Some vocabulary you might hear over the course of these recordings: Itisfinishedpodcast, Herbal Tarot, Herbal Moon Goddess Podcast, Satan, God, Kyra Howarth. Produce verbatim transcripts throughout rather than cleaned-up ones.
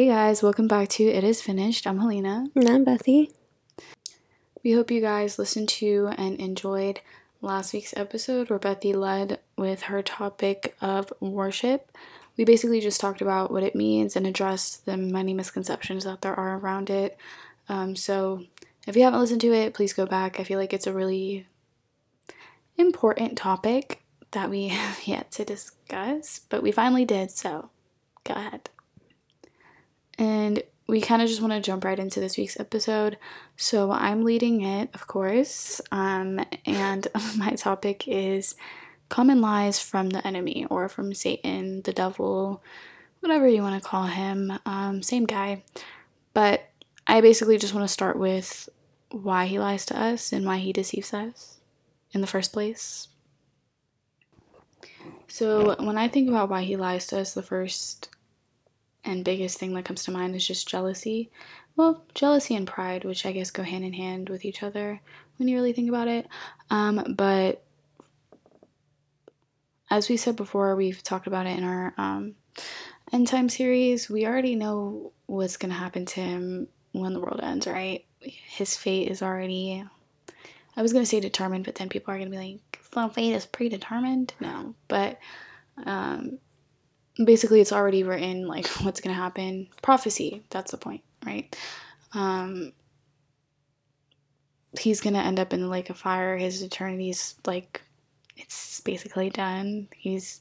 Hey guys, welcome back to It Is Finished. I'm Helena. And I'm Bethy. We hope you guys listened to and enjoyed last week's episode where Bethy led with her topic of worship. We basically just talked about what it means and addressed the many misconceptions that there are around it. Um, so if you haven't listened to it, please go back. I feel like it's a really important topic that we have yet to discuss, but we finally did, so go ahead. And we kind of just want to jump right into this week's episode. So I'm leading it, of course, um, and my topic is common lies from the enemy, or from Satan, the devil, whatever you want to call him, um, same guy. But I basically just want to start with why he lies to us and why he deceives us in the first place. So when I think about why he lies to us, the first and biggest thing that comes to mind is just jealousy. Well, jealousy and pride, which I guess go hand in hand with each other when you really think about it. Um, but as we said before, we've talked about it in our um, end time series. We already know what's going to happen to him when the world ends, right? His fate is already, I was going to say determined, but then people are going to be like, so fate is predetermined? No, but um, basically it's already written, like, what's going to happen. Prophecy, that's the point, right? Um, he's going to end up in the lake of fire. His eternity's, like, it's basically done. He's,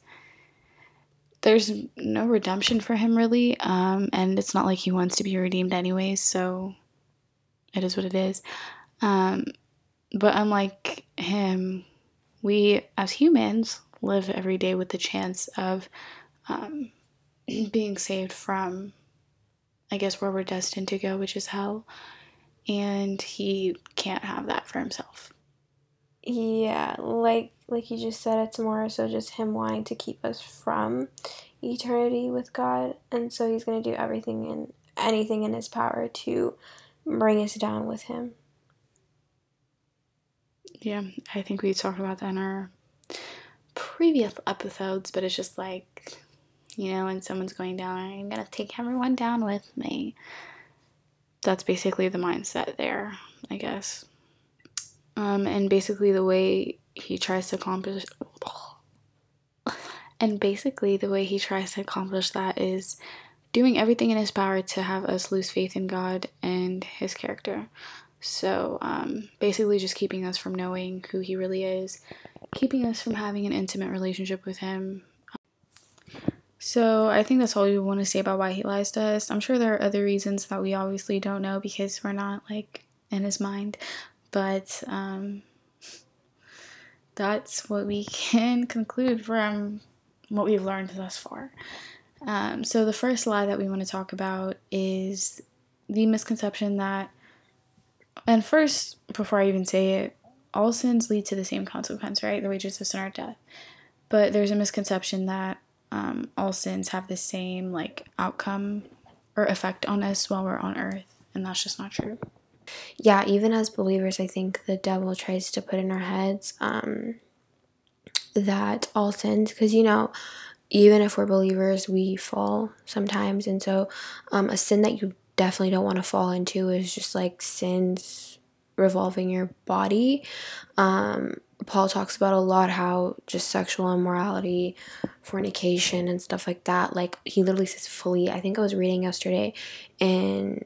there's no redemption for him, really, um, and it's not like he wants to be redeemed anyways, so it is what it is. Um, but unlike him, we, as humans, live every day with the chance of um, being saved from, I guess, where we're destined to go, which is hell. And he can't have that for himself. Yeah, like like you just said, it's more so just him wanting to keep us from eternity with God. And so he's going to do everything and anything in his power to bring us down with him. Yeah, I think we talked about that in our previous episodes, but it's just like, you know, when someone's going down, I'm going to take everyone down with me. That's basically the mindset there, I guess. Um, and basically the way he tries to accomplish, and basically the way he tries to accomplish that is doing everything in his power to have us lose faith in God and his character. So, um, basically just keeping us from knowing who he really is, keeping us from having an intimate relationship with him. So I think that's all we want to say about why he lies to us. I'm sure there are other reasons that we obviously don't know because we're not, like, in his mind. But um, that's what we can conclude from what we've learned thus far. Um, so the first lie that we want to talk about is the misconception that, and first, before I even say it, all sins lead to the same consequence, right? The wages of sin are death. But there's a misconception that um, all sins have the same, like, outcome or effect on us while we're on earth, and that's just not true. Yeah, even as believers, I think the devil tries to put in our heads um, that all sins, because, you know, even if we're believers, we fall sometimes. And so um, a sin that you definitely don't want to fall into is just, like, sins revolving your body. Um, Paul talks about a lot how just sexual immorality, fornication, and stuff like that, like, he literally says flee. I think I was reading yesterday and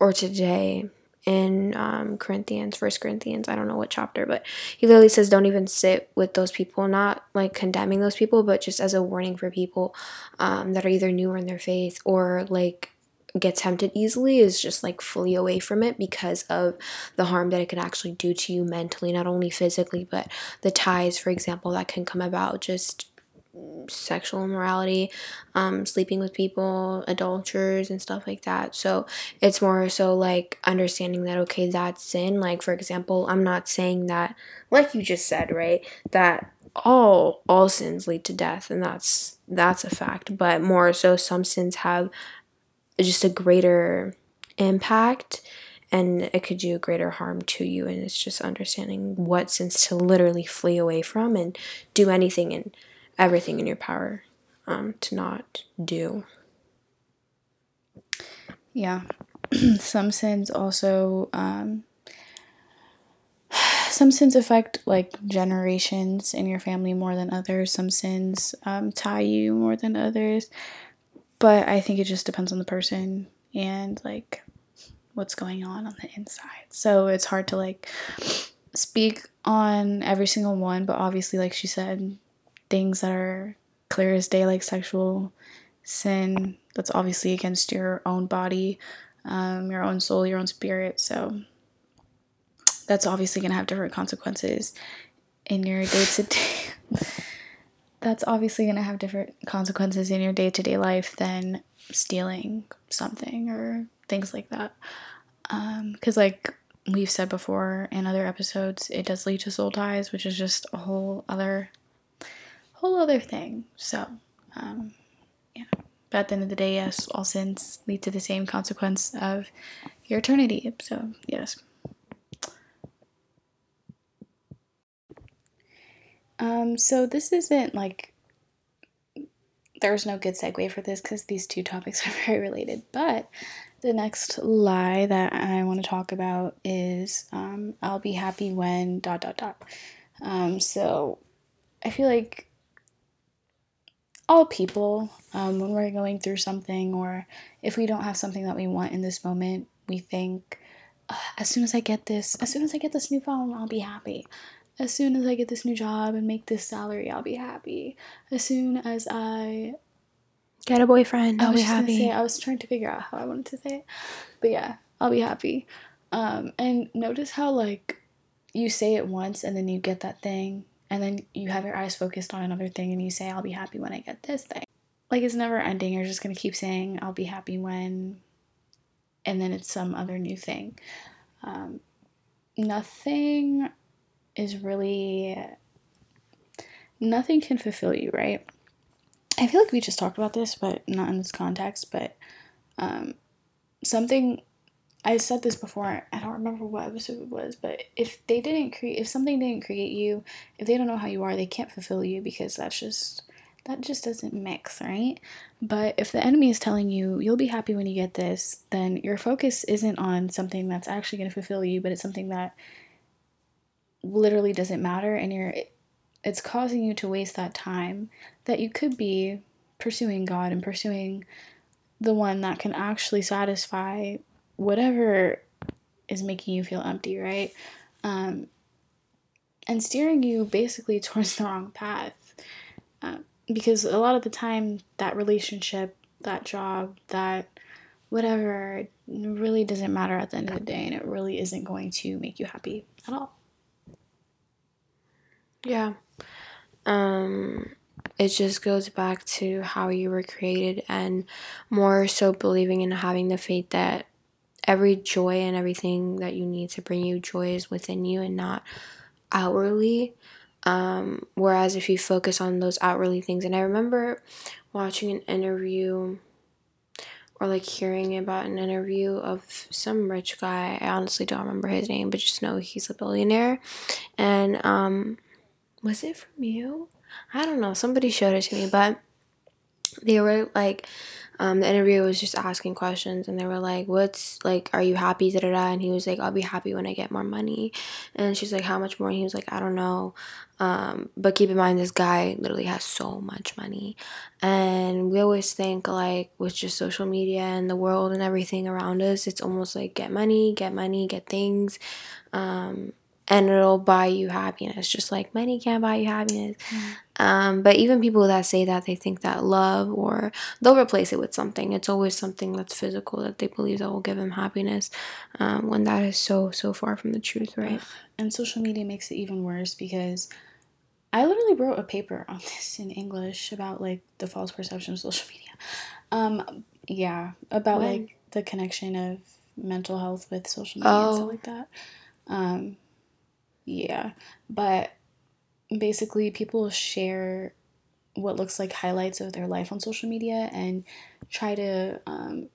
or today in um, Corinthians, First Corinthians, I don't know what chapter, but he literally says don't even sit with those people, not, like, condemning those people, but just as a warning for people um, that are either newer in their faith or, like, get tempted easily, is just, like, fully away from it because of the harm that it can actually do to you mentally, not only physically, but the ties, for example, that can come about, just sexual immorality, um, sleeping with people, adulterers, and stuff like that. So it's more so, like, understanding that, okay, that's sin. Like, for example, I'm not saying that, like you just said, right, that all all sins lead to death, and that's that's a fact, but more so some sins have just a greater impact, and it could do greater harm to you, and it's just understanding what sins to literally flee away from and do anything and everything in your power um, to not do. yeah, some sins also, um, some sins affect, like, generations in your family more than others. Some sins um, tie you more than others. But I think it just depends on the person and, like, what's going on on the inside. So it's hard to, like, speak on every single one. But obviously, like she said, things that are clear as day, like sexual sin, that's obviously against your own body, um, your own soul, your own spirit. So that's obviously going to have different consequences in your day-to-day. That's obviously going to have different consequences in your day-to-day life than stealing something or things like that. Um, because like we've said before in other episodes, it does lead to soul ties, which is just a whole other, whole other thing. So, um, yeah. But at the end of the day, yes, all sins lead to the same consequence of your eternity. So, yes. Um, so this isn't, like, there's no good segue for this because these two topics are very related, but the next lie that I want to talk about is, um, I'll be happy when dot dot dot. Um, so I feel like all people, um, when we're going through something or if we don't have something that we want in this moment, we think, uh, as soon as I get this, as soon as I get this new phone, I'll be happy. As soon as I get this new job and make this salary, I'll be happy. As soon as I get a boyfriend, I'll be happy. Say, I was trying to figure out how I wanted to say it. But yeah, I'll be happy. Um, and notice how, like, you say it once and then you get that thing. And then you have your eyes focused on another thing and you say, I'll be happy when I get this thing. Like, it's never ending. You're just going to keep saying, I'll be happy when. And then it's some other new thing. Um, nothing... is really, nothing can fulfill you, right? I feel like we just talked about this, but not in this context, but um, something, I said this before, I don't remember what episode it was, but if they didn't create, if something didn't create you, if they don't know how you are, they can't fulfill you because that's just, that just doesn't mix, right? But if the enemy is telling you, you'll be happy when you get this, then your focus isn't on something that's actually going to fulfill you, but it's something that literally doesn't matter, and you're it's causing you to waste that time that you could be pursuing God and pursuing the one that can actually satisfy whatever is making you feel empty, right? Um, and steering you basically towards the wrong path, uh, because a lot of the time that relationship, that job, that whatever really doesn't matter at the end of the day, and it really isn't going to make you happy at all. Yeah, um, it just goes back to how you were created and more so believing and having the faith that every joy and everything that you need to bring you joy is within you and not outwardly. Um, whereas if you focus on those outwardly things, and I remember watching an interview or like hearing about an interview of some rich guy. I honestly don't remember his name, but just know he's a billionaire. And, um... was it from you? I don't know. Somebody showed it to me, but they were like, um, the interviewer was just asking questions, and they were like, what's, like, are you happy, da da da, and he was like, I'll be happy when I get more money, and she's like, how much more, and he was like, I don't know, um, but keep in mind, this guy literally has so much money, and we always think, like, with just social media and the world and everything around us, it's almost like, get money, get money, get things, um, and it'll buy you happiness, just like money can't buy you happiness. Mm. Um, but even people that say that, they think that love, or they'll replace it with something. It's always something that's physical that they believe that will give them happiness, um, when that is so, so far from the truth, right? And social media makes it even worse because I literally wrote a paper on this in English about, like, the false perception of social media. Um, yeah, about, when? like, the connection of mental health with social media oh. and stuff like that. Um Yeah, but basically people share what looks like highlights of their life on social media and try to um,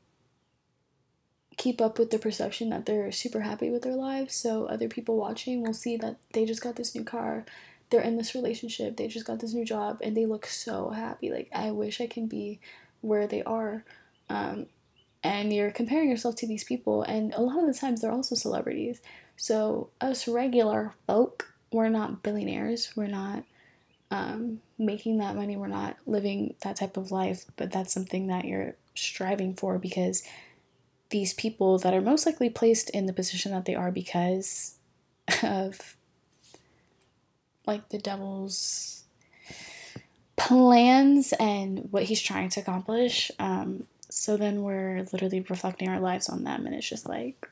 keep up with the perception that they're super happy with their lives. So other people watching will see that they just got this new car, they're in this relationship, they just got this new job, and they look so happy. Like, I wish I can be where they are. Um, and you're comparing yourself to these people, and a lot of the times they're also celebrities. So us regular folk, we're not billionaires, we're not um, making that money, we're not living that type of life, but that's something that you're striving for, because these people that are most likely placed in the position that they are because of, like, the devil's plans and what he's trying to accomplish, um, so then we're literally reflecting our lives on them, and it's just, like,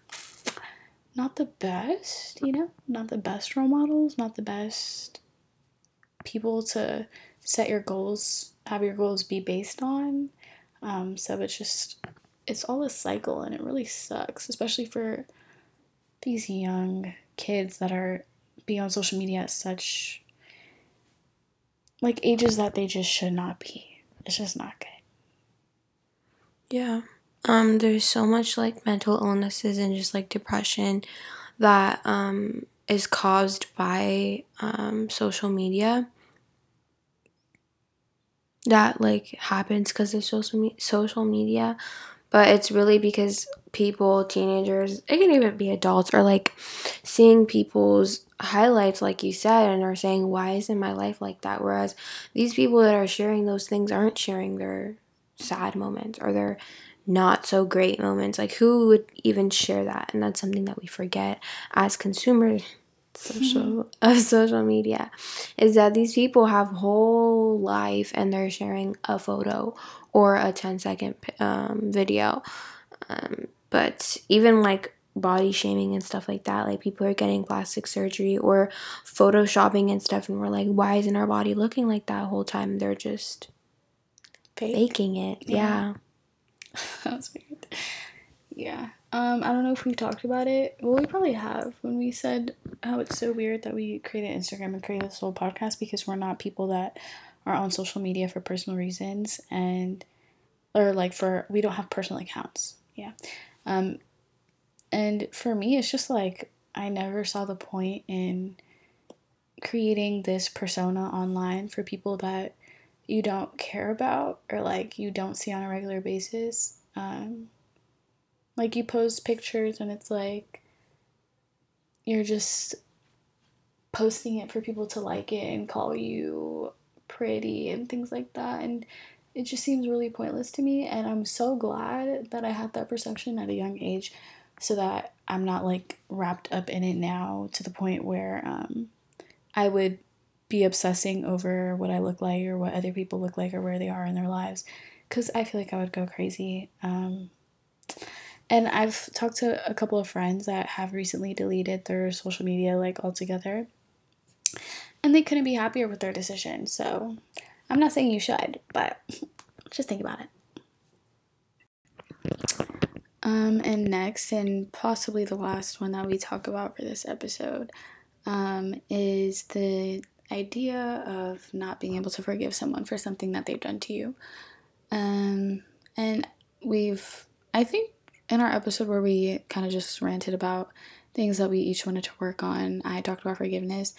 not the best, you know, not the best role models, not the best people to set your goals, have your goals be based on, um, so it's just, it's all a cycle, and it really sucks, especially for these young kids that are being on social media at such, like, ages that they just should not be. It's just not good. Yeah. Um, there's so much, like, mental illnesses and just, like, depression that, um, is caused by, um, social media that, like, happens because of social, me- social media, but it's really because people, teenagers, it can even be adults, are, like, seeing people's highlights, like you said, and are saying, why isn't my life like that? Whereas these people that are sharing those things aren't sharing their sad moments or their not so great moments. Like, who would even share that? And that's something that we forget as consumers social of social media, is that these people have whole life and they're sharing a photo or a ten second um, video. Um, but even, like, body shaming and stuff like that, like, people are getting plastic surgery or photoshopping and stuff, and we're like, why isn't our body looking like that whole time? They're just Fake. faking it. Yeah, yeah. That was weird. Yeah. Um, I don't know if we talked about it. Well, we probably have when we said how it's so weird that we created Instagram and created this whole podcast, because we're not people that are on social media for personal reasons, and or like for we don't have personal accounts. Yeah. Um, and for me, it's just like I never saw the point in creating this persona online for people that you don't care about or, like, you don't see on a regular basis. Um, Like, you post pictures, and it's, like, you're just posting it for people to like it and call you pretty and things like that, and it just seems really pointless to me, and I'm so glad that I had that perception at a young age so that I'm not, like, wrapped up in it now to the point where um, I would be obsessing over what I look like or what other people look like or where they are in their lives, because I feel like I would go crazy. Um... And I've talked to a couple of friends that have recently deleted their social media, like, altogether. And they couldn't be happier with their decision. So I'm not saying you should, but just think about it. Um, and next, and possibly the last one that we talk about for this episode, um, is the idea of not being able to forgive someone for something that they've done to you. Um, and we've, I think, in our episode where we kind of just ranted about things that we each wanted to work on, I talked about forgiveness,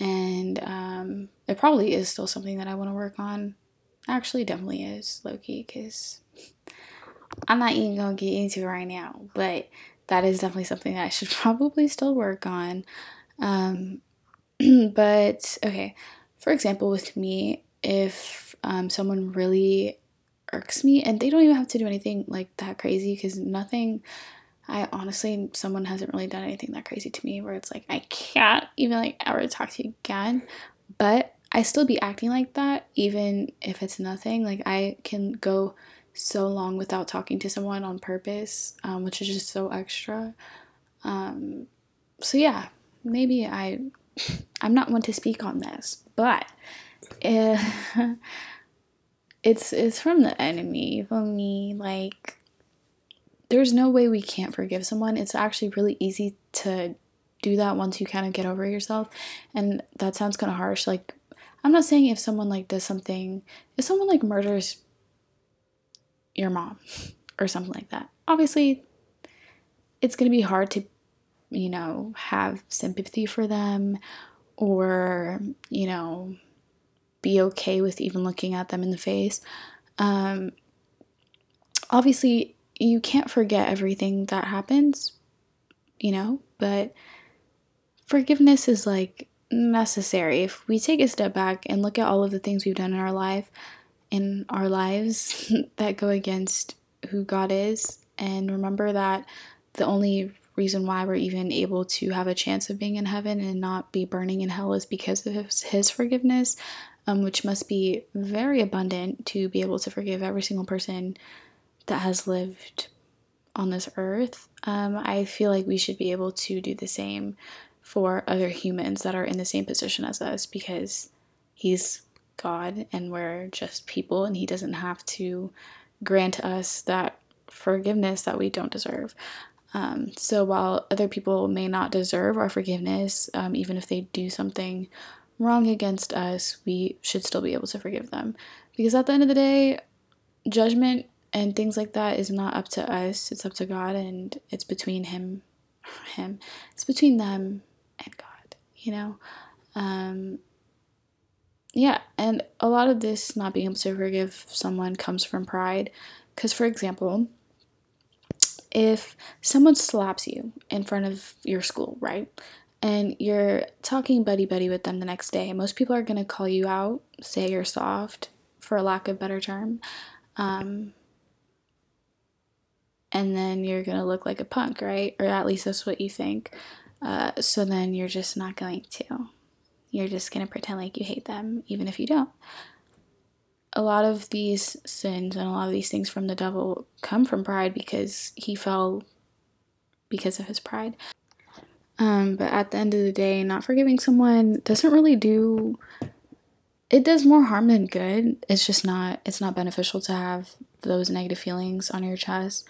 and um, it probably is still something that I want to work on. Actually, definitely is, low-key, because I'm not even going to get into it right now, but that is definitely something that I should probably still work on. Um, but, okay, for example, with me, if um, someone really irks me, and they don't even have to do anything like that crazy, because nothing I honestly someone hasn't really done anything that crazy to me where it's like I can't even like ever talk to you again, but I still be acting like that even if it's nothing. Like, I can go so long without talking to someone on purpose, um, which is just so extra. Um, so yeah, maybe I I'm not one to speak on this, but uh, It's it's from the enemy, from me. Like, there's no way we can't forgive someone. It's actually really easy to do that once you kind of get over yourself. And that sounds kind of harsh. Like, I'm not saying if someone, like, does something, if someone, like, murders your mom or something like that, obviously it's going to be hard to, you know, have sympathy for them or, you know, be okay with even looking at them in the face. Um, obviously, you can't forget everything that happens, you know, but forgiveness is like necessary. If we take a step back and look at all of the things we've done in our life, in our lives that go against who God is, and remember that the only reason why we're even able to have a chance of being in heaven and not be burning in hell is because of his, his forgiveness, um, which must be very abundant to be able to forgive every single person that has lived on this earth. Um, I feel like we should be able to do the same for other humans that are in the same position as us, because he's God and we're just people, and he doesn't have to grant us that forgiveness that we don't deserve. Um, so while other people may not deserve our forgiveness, um, even if they do something wrong against us, we should still be able to forgive them, because at the end of the day, judgment and things like that is not up to us. It's up to God, and it's between him, him, it's between them and God, you know? Um, yeah. And a lot of this not being able to forgive someone comes from pride. 'Cause for example, if someone slaps you in front of your school, right, and you're talking buddy-buddy with them the next day, most people are going to call you out, say you're soft, for lack of a better term, um, and then you're going to look like a punk, right? Or at least that's what you think. Uh, so then you're just not going to. You're just going to pretend like you hate them, even if you don't. A lot of these sins and a lot of these things from the devil come from pride, because he fell because of his pride. Um, but at the end of the day, not forgiving someone doesn't really do, it does more harm than good. It's just not, it's not beneficial to have those negative feelings on your chest,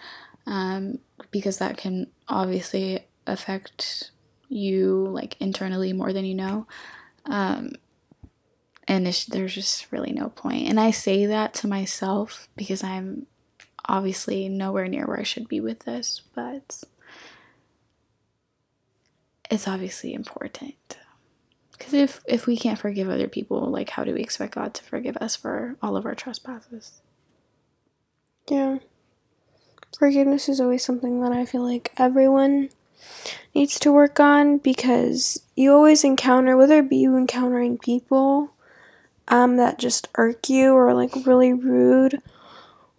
um, because that can obviously affect you, like, internally more than you know. Um, And it's, there's just really no point. And I say that to myself because I'm obviously nowhere near where I should be with this, but it's obviously important. Because if, if we can't forgive other people, like, how do we expect God to forgive us for all of our trespasses? Yeah. Forgiveness is always something that I feel like everyone needs to work on, because you always encounter, whether it be you encountering people Um, that just irk you or, like, really rude,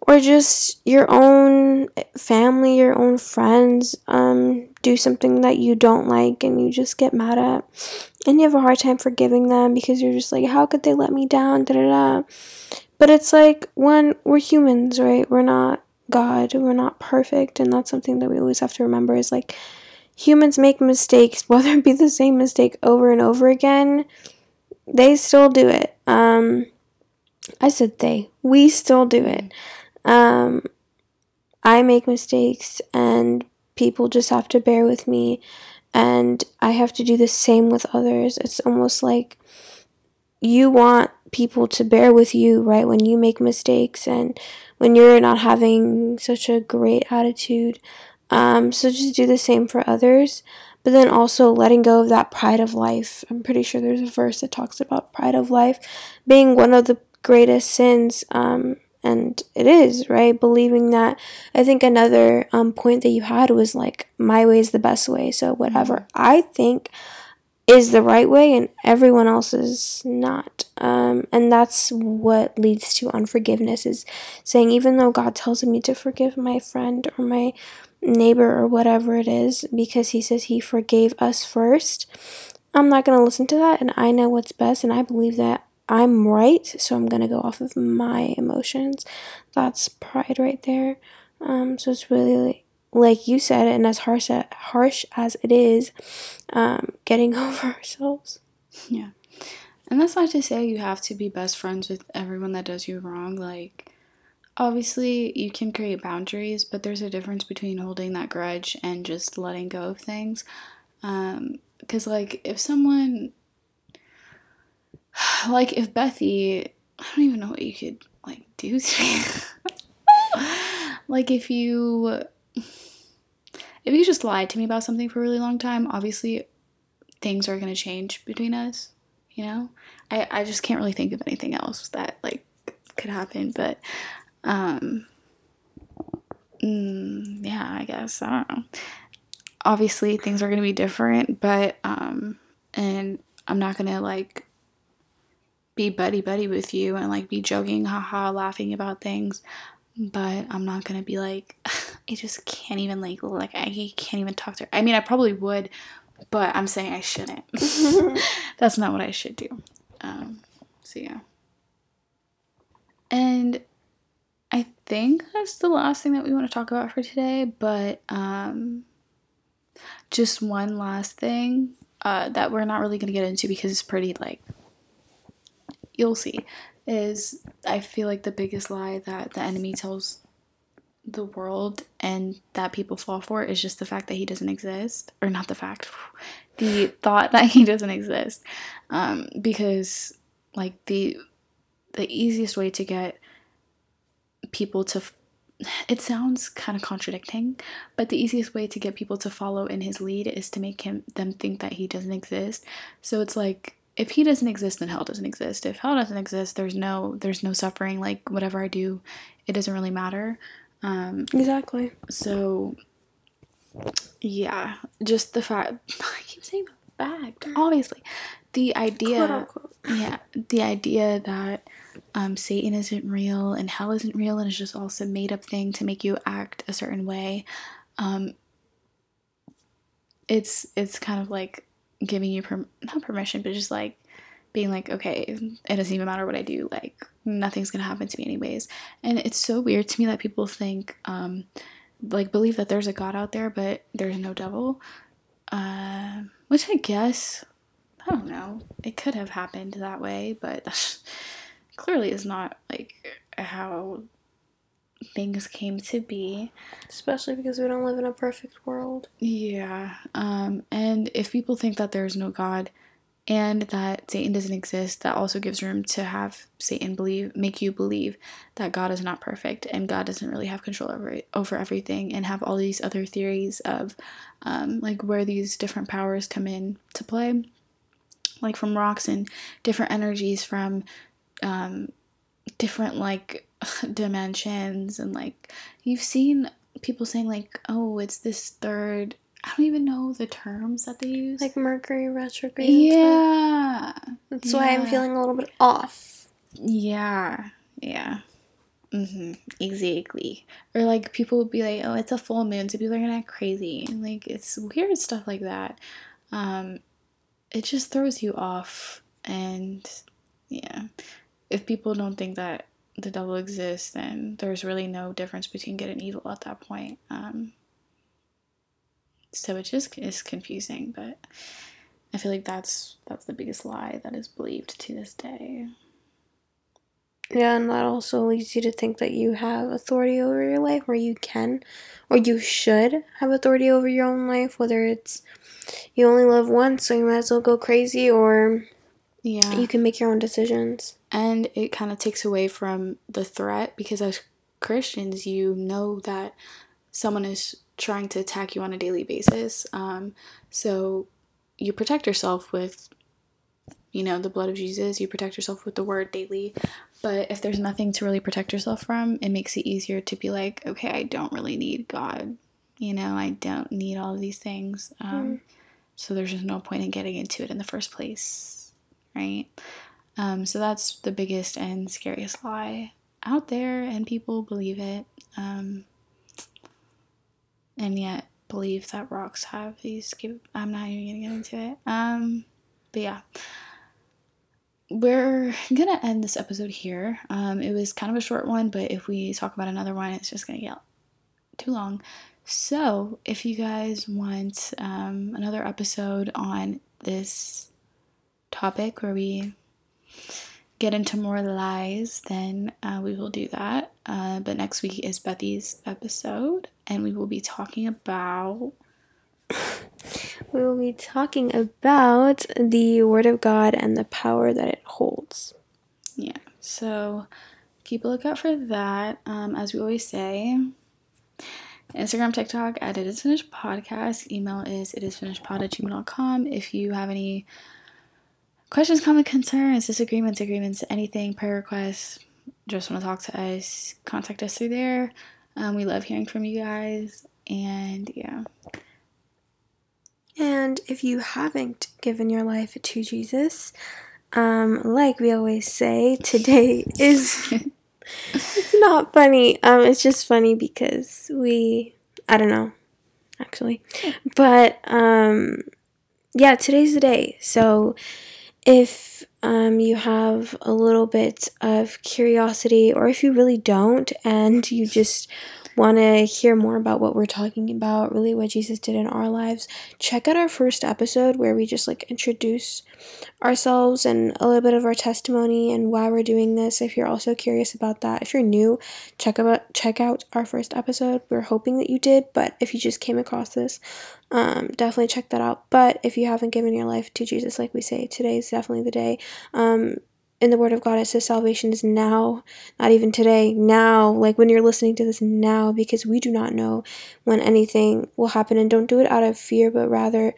or just your own family, your own friends, um, do something that you don't like and you just get mad at, and you have a hard time forgiving them because you're just like, how could they let me down, da da da. But it's like, when we're humans, right, we're not God, we're not perfect, and that's something that we always have to remember, is like, humans make mistakes, whether it be the same mistake over and over again, they still do it. Um, I said they. We still do it. Um, I make mistakes, and people just have to bear with me, and I have to do the same with others. It's almost like you want people to bear with you, right, when you make mistakes and when you're not having such a great attitude. Um, so just do the same for others. But then also letting go of that pride of life. I'm pretty sure there's a verse that talks about pride of life being one of the greatest sins, um, and it is, right? Believing that. I think another um, point that you had was, like, my way is the best way. So whatever I think is the right way and everyone else is not. Um, and that's what leads to unforgiveness, is saying, even though God tells me to forgive my friend or my neighbor or whatever it is, because he says he forgave us first, I'm not going to listen to that, and I know what's best, and I believe that I'm right, so I'm going to go off of my emotions. That's pride right there. Um, so it's really, like you said, and as harsh, harsh as it is, um, getting over ourselves. Yeah. And that's not to say you have to be best friends with everyone that does you wrong. Like, obviously, you can create boundaries, but there's a difference between holding that grudge and just letting go of things. Um, 'cause, like, if someone, like, if Bethy, I don't even know what you could, like, do to me. Like, if you, if you just lied to me about something for a really long time, obviously, things are going to change between us, you know? I, I just can't really think of anything else that, like, could happen, but Um, mm, yeah, I guess, I don't know. Obviously, things are going to be different, but, um, and I'm not going to, like, be buddy-buddy with you and, like, be joking, haha, laughing about things, but I'm not going to be, like, I just can't even, like, like, I can't even talk to her. I mean, I probably would, but I'm saying I shouldn't. That's not what I should do. Um, so, yeah. And I think that's the last thing that we want to talk about for today, but, um... just one last thing uh, that we're not really going to get into because it's pretty, like, you'll see, is I feel like the biggest lie that the enemy tells the world and that people fall for is just the fact that he doesn't exist. Or not the fact, the thought that he doesn't exist. Um, because, like, the the easiest way to get people to... F- It sounds kind of contradicting, but the easiest way to get people to follow in his lead is to make him them think that he doesn't exist. So it's like, if he doesn't exist, then hell doesn't exist. If hell doesn't exist, there's no there's no suffering. Like, whatever I do, it doesn't really matter. Um, exactly. So, yeah, just the fact. I keep saying the fact. Obviously, the idea. Quote, unquote. Yeah, the idea that. Um, Satan isn't real and hell isn't real and it's just all some made up thing to make you act a certain way. Um, it's it's kind of like giving you per- not permission, but just like being like, okay, it doesn't even matter what I do, like nothing's gonna happen to me anyways. And it's so weird to me that people think um, like believe that there's a God out there but there's no devil, uh, which I guess, I don't know, it could have happened that way, but clearly is not, like, how things came to be. Especially because we don't live in a perfect world. Yeah. Um, and if people think that there is no God and that Satan doesn't exist, that also gives room to have Satan believe, make you believe that God is not perfect and God doesn't really have control over over everything, and have all these other theories of, um, like, where these different powers come in to play. Like, from rocks and different energies from... um different like dimensions, and like you've seen people saying like, oh, it's this third, I don't even know the terms that they use, like Mercury retrograde. Yeah, that's yeah. Why I'm feeling a little bit off. Yeah, yeah, mm-hmm. Exactly. Or like people would be like, oh, it's a full moon, so people are gonna act crazy, and like it's weird stuff like that. Um it just throws you off. And yeah, if people don't think that the devil exists, then there's really no difference between good and evil at that point. Um, so it just is confusing, but I feel like that's that's the biggest lie that is believed to this day. Yeah, and that also leads you to think that you have authority over your life, or you can, or you should have authority over your own life, whether it's you only live once, so you might as well go crazy, or... yeah, you can make your own decisions. And it kind of takes away from the threat, because as Christians, you know that someone is trying to attack you on a daily basis. Um, so you protect yourself with, you know, the blood of Jesus. You protect yourself with the word daily. But if there's nothing to really protect yourself from, it makes it easier to be like, okay, I don't really need God. You know, I don't need all of these things. Um, mm. So there's just no point in getting into it in the first place. Right? Um, so that's the biggest and scariest lie out there, and people believe it, um, and yet believe that rocks have these, I'm not even going to get into it, um, but yeah, we're going to end this episode here. Um, it was kind of a short one, but if we talk about another one, it's just going to get too long. So if you guys want um, another episode on this topic where we get into more lies, then uh, we will do that. Uh, but next week is Bethy's episode, and we will be talking about we will be talking about the Word of God and the power that it holds. Yeah, so keep a lookout for that. Um, as we always say, Instagram, TikTok at itisfinishedpodcast. Email is itisfinishedpod at gmail dot com. If you have any questions, comments, concerns, disagreements, agreements, anything, prayer requests, just want to talk to us, contact us through there. Um, we love hearing from you guys, and yeah. And if you haven't given your life to Jesus, um, like we always say, today is it's not funny. Um, it's just funny because we, I don't know, actually. But um, yeah, today's the day. So if um, you have a little bit of curiosity, or if you really don't and you just want to hear more about what we're talking about, really what Jesus did in our lives, check out our first episode where we just like introduce ourselves and a little bit of our testimony and why we're doing this. If you're also curious about that, if you're new, check about check out our first episode. We're hoping that you did, but if you just came across this, um definitely check that out. But if you haven't given your life to Jesus, like we say, today is definitely the day. um In the Word of God, it says salvation is now, not even today, now, like when you're listening to this now, because we do not know when anything will happen. And don't do it out of fear, but rather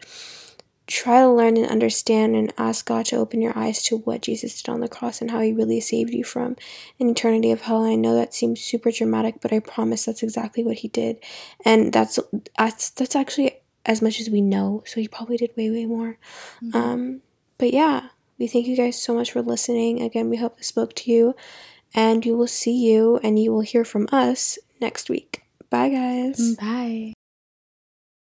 try to learn and understand and ask God to open your eyes to what Jesus did on the cross and how he really saved you from an eternity of hell. And I know that seems super dramatic, but I promise that's exactly what he did. And that's that's, that's actually as much as we know. So he probably did way, way more. Mm-hmm. Um, but yeah. We thank you guys so much for listening. Again, we hope this spoke to you, and we will see you and you will hear from us next week. Bye, guys. Bye.